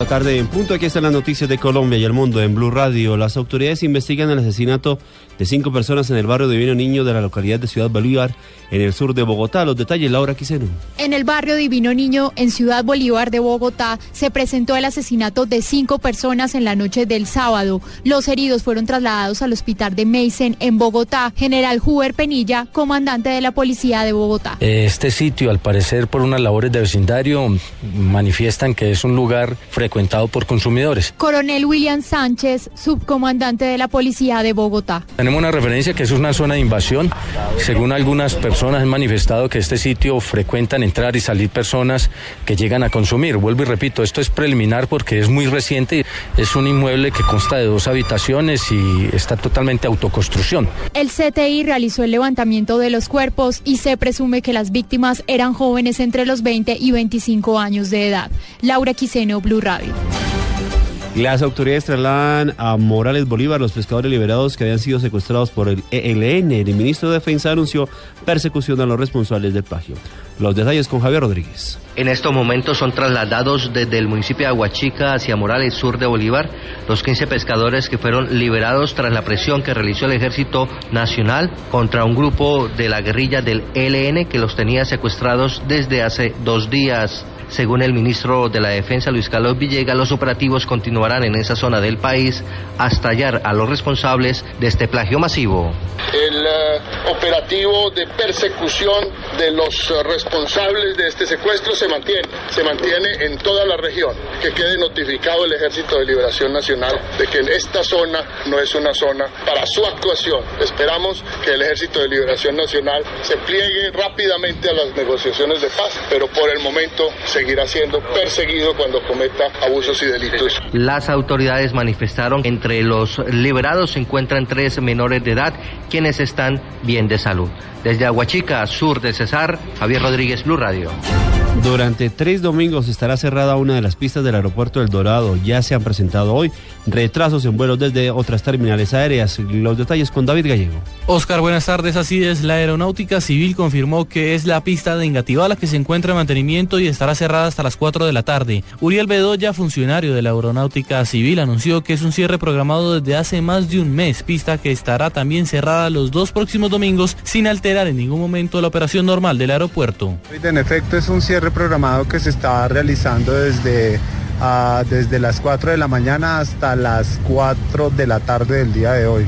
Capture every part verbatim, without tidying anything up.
La tarde en punto. Aquí están las noticias de Colombia y el mundo en Blue Radio. Las autoridades investigan el asesinato de cinco personas en el barrio Divino Niño de la localidad de Ciudad Bolívar, en el sur de Bogotá. Los detalles, Laura Quiceno. En el barrio Divino Niño, en Ciudad Bolívar de Bogotá, se presentó el asesinato de cinco personas en la noche del sábado. Los heridos fueron trasladados al hospital de Mason en Bogotá. General Huber Penilla, comandante de la policía de Bogotá. Este sitio, al parecer por unas labores de vecindario, manifiestan que es un lugar frecuentado por consumidores. Coronel William Sánchez, subcomandante de la policía de Bogotá. Tenemos una referencia que es una zona de invasión. Según algunas personas han manifestado que este sitio frecuentan entrar y salir personas que llegan a consumir. Vuelvo y repito, esto es preliminar porque es muy reciente. Es un inmueble que consta de dos habitaciones y está totalmente autoconstrucción. El C T I realizó el levantamiento de los cuerpos y se presume que las víctimas eran jóvenes entre los veinte y veinticinco años de edad. Laura Quiceno, Blue Radio. Las autoridades trasladan a Morales Bolívar los pescadores liberados que habían sido secuestrados por el E L N. El ministro de Defensa anunció persecución a los responsables del plagio. Los detalles con Javier Rodríguez. En estos momentos son trasladados desde el municipio de Aguachica hacia Morales, sur de Bolívar, los quince pescadores que fueron liberados tras la presión que realizó el Ejército Nacional contra un grupo de la guerrilla del E L N que los tenía secuestrados desde hace dos días. Según el ministro de la Defensa, Luis Carlos Villegas, los operativos continuarán en esa zona del país hasta hallar a los responsables de este plagio masivo. El uh, operativo de persecución de los uh, responsables de este secuestro se mantiene, se mantiene en toda la región. Que quede notificado el Ejército de Liberación Nacional de que esta zona no es una zona para su actuación. Esperamos que el Ejército de Liberación Nacional se pliegue rápidamente a las negociaciones de paz, pero por el momento seguirá siendo perseguido cuando cometa abusos y delitos. Las autoridades manifestaron que entre los liberados se encuentran tres menores de edad, quienes están bien de salud. Desde Aguachica, sur de Cesar, Javier Rodríguez, Blue Radio. Durante tres domingos estará cerrada una de las pistas del aeropuerto El Dorado. Ya se han presentado hoy retrasos en vuelos desde otras terminales aéreas. Los detalles con David Gallego. Óscar, buenas tardes. Así es, la Aeronáutica Civil confirmó que es la pista de Engativá la que se encuentra en mantenimiento y estará cerrada hasta las cuatro de la tarde. Uriel Bedoya, funcionario de la Aeronáutica Civil, anunció que es un cierre programado desde hace más de un mes, pista que estará también cerrada los dos próximos domingos sin alterar en ningún momento la operación normal del aeropuerto. En efecto, es un cierre programado que se está realizando desde, uh, desde las cuatro de la mañana hasta las cuatro de la tarde del día de hoy.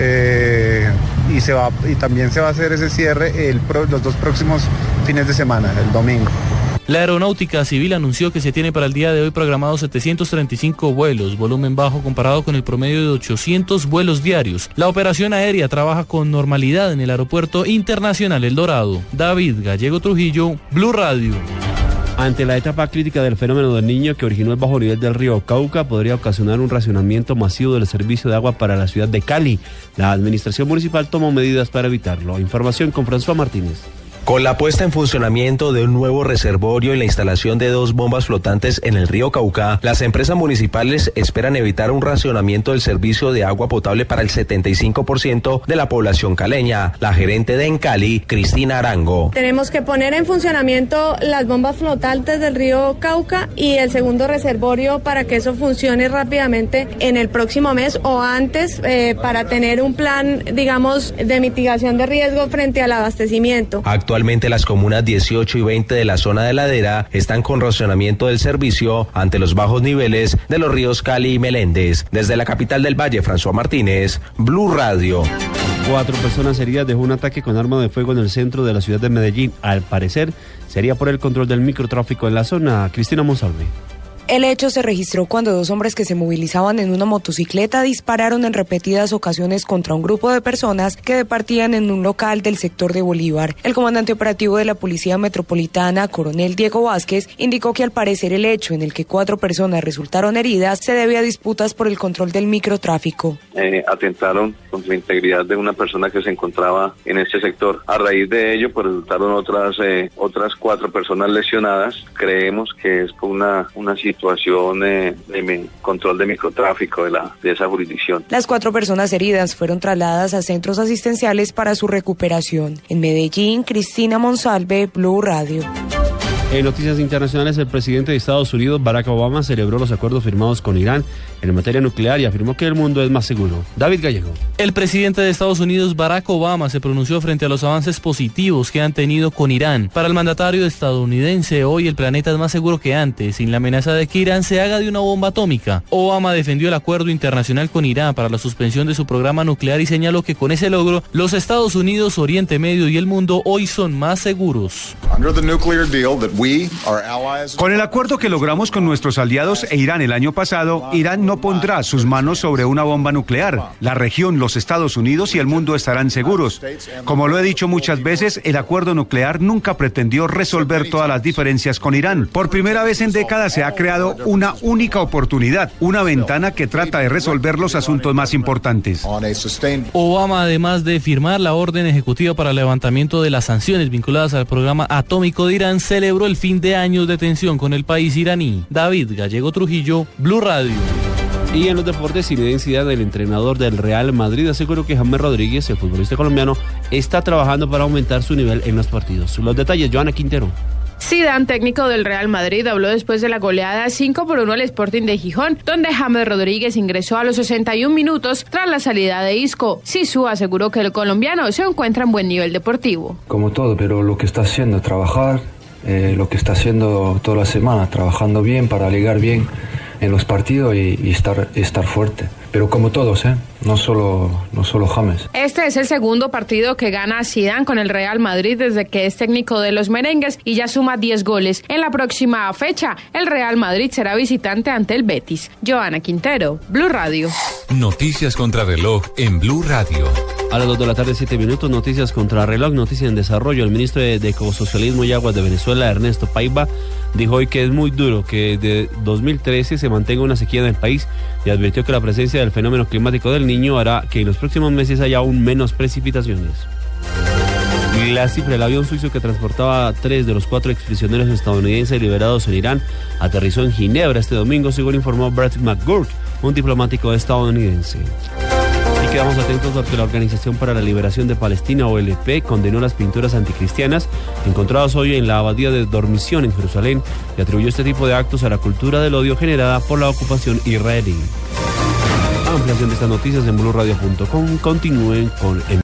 Eh, y, se va, y también se va a hacer ese cierre el pro, los dos próximos fines de semana, el domingo. La Aeronáutica Civil anunció que se tiene para el día de hoy programados setecientos treinta y cinco vuelos, volumen bajo comparado con el promedio de ochocientos vuelos diarios. La operación aérea trabaja con normalidad en el Aeropuerto Internacional El Dorado. David Gallego Trujillo, Blue Radio. Ante la etapa crítica del fenómeno del Niño que originó el bajo nivel del río Cauca, podría ocasionar un racionamiento masivo del servicio de agua para la ciudad de Cali. La administración municipal tomó medidas para evitarlo. Información con François Martínez. Con la puesta en funcionamiento de un nuevo reservorio y la instalación de dos bombas flotantes en el río Cauca, las empresas municipales esperan evitar un racionamiento del servicio de agua potable para el setenta y cinco por ciento de la población caleña. La gerente de Encali, Cristina Arango. Tenemos que poner en funcionamiento las bombas flotantes del río Cauca y el segundo reservorio para que eso funcione rápidamente en el próximo mes o antes eh, para tener un plan, digamos, de mitigación de riesgo frente al abastecimiento. Actual Actualmente las comunas dieciocho y veinte de la zona de Ladera están con racionamiento del servicio ante los bajos niveles de los ríos Cali y Meléndez. Desde la capital del Valle, François Martínez, Blue Radio. Cuatro personas heridas dejó un ataque con arma de fuego en el centro de la ciudad de Medellín. Al parecer, sería por el control del microtráfico en la zona. Cristina Monsalve. El hecho se registró cuando dos hombres que se movilizaban en una motocicleta dispararon en repetidas ocasiones contra un grupo de personas que departían en un local del sector de Bolívar. El comandante operativo de la Policía Metropolitana, coronel Diego Vázquez, indicó que al parecer el hecho en el que cuatro personas resultaron heridas se debe a disputas por el control del microtráfico. Eh, atentaron contra la integridad de una persona que se encontraba en este sector. A raíz de ello, pues resultaron otras, eh, otras cuatro personas lesionadas. Creemos que es por una, una situación Situación eh, de control de microtráfico de, la, de esa jurisdicción. Las cuatro personas heridas fueron trasladadas a centros asistenciales para su recuperación. En Medellín, Cristina Monsalve, Blue Radio. En noticias internacionales, el presidente de Estados Unidos, Barack Obama, celebró los acuerdos firmados con Irán en materia nuclear y afirmó que el mundo es más seguro. David Gallego. El presidente de Estados Unidos, Barack Obama, se pronunció frente a los avances positivos que han tenido con Irán. Para el mandatario estadounidense, hoy el planeta es más seguro que antes, sin la amenaza de que Irán se haga de una bomba atómica. Obama defendió el acuerdo internacional con Irán para la suspensión de su programa nuclear y señaló que con ese logro, los Estados Unidos, Oriente Medio y el mundo hoy son más seguros. Con el acuerdo que logramos con nuestros aliados e Irán el año pasado, Irán no pondrá sus manos sobre una bomba nuclear. La región, los Estados Unidos y el mundo estarán seguros. Como lo he dicho muchas veces, el acuerdo nuclear nunca pretendió resolver todas las diferencias con Irán. Por primera vez en décadas se ha creado una única oportunidad, una ventana que trata de resolver los asuntos más importantes. Obama, además de firmar la orden ejecutiva para el levantamiento de las sanciones vinculadas al programa atómico de Irán, celebró el fin de años de tensión con el país iraní. David Gallego Trujillo, Blue Radio. Y en los deportes, sin identidad, el entrenador del Real Madrid aseguró que James Rodríguez, el futbolista colombiano, está trabajando para aumentar su nivel en los partidos. Los detalles, Johana Quintero. Zidane, técnico del Real Madrid, habló después de la goleada cinco por uno al Sporting de Gijón, donde James Rodríguez ingresó a los sesenta y un minutos tras la salida de Isco. Sisu aseguró que el colombiano se encuentra en buen nivel deportivo. Como todo, pero lo que está haciendo es trabajar, eh, lo que está haciendo toda la semana, trabajando bien para llegar bien en los partidos y, y estar, estar fuerte. Pero como todos, ¿eh? No solo, no solo James. Este es el segundo partido que gana Zidane con el Real Madrid desde que es técnico de los merengues y ya suma diez goles. En la próxima fecha, el Real Madrid será visitante ante el Betis. Johana Quintero, Blue Radio. Noticias contra reloj en Blue Radio. A las dos de la tarde, siete minutos, noticias contra reloj, noticias en desarrollo. El ministro de, de Ecosocialismo y Aguas de Venezuela, Ernesto Paiva, dijo hoy que es muy duro que desde dos mil trece se mantenga una sequía en el país y advirtió que la presencia del fenómeno climático del Niño hará que en los próximos meses haya aún menos precipitaciones. La cifra del avión suizo que transportaba a tres de los cuatro exprisioneros estadounidenses liberados en Irán aterrizó en Ginebra este domingo, según informó Brett McGurk, un diplomático estadounidense. Quedamos atentos porque la Organización para la Liberación de Palestina, O L P, condenó las pinturas anticristianas encontradas hoy en la abadía de Dormición en Jerusalén y atribuyó este tipo de actos a la cultura del odio generada por la ocupación israelí. Ampliación de estas noticias en blue radio punto com. Continúen con el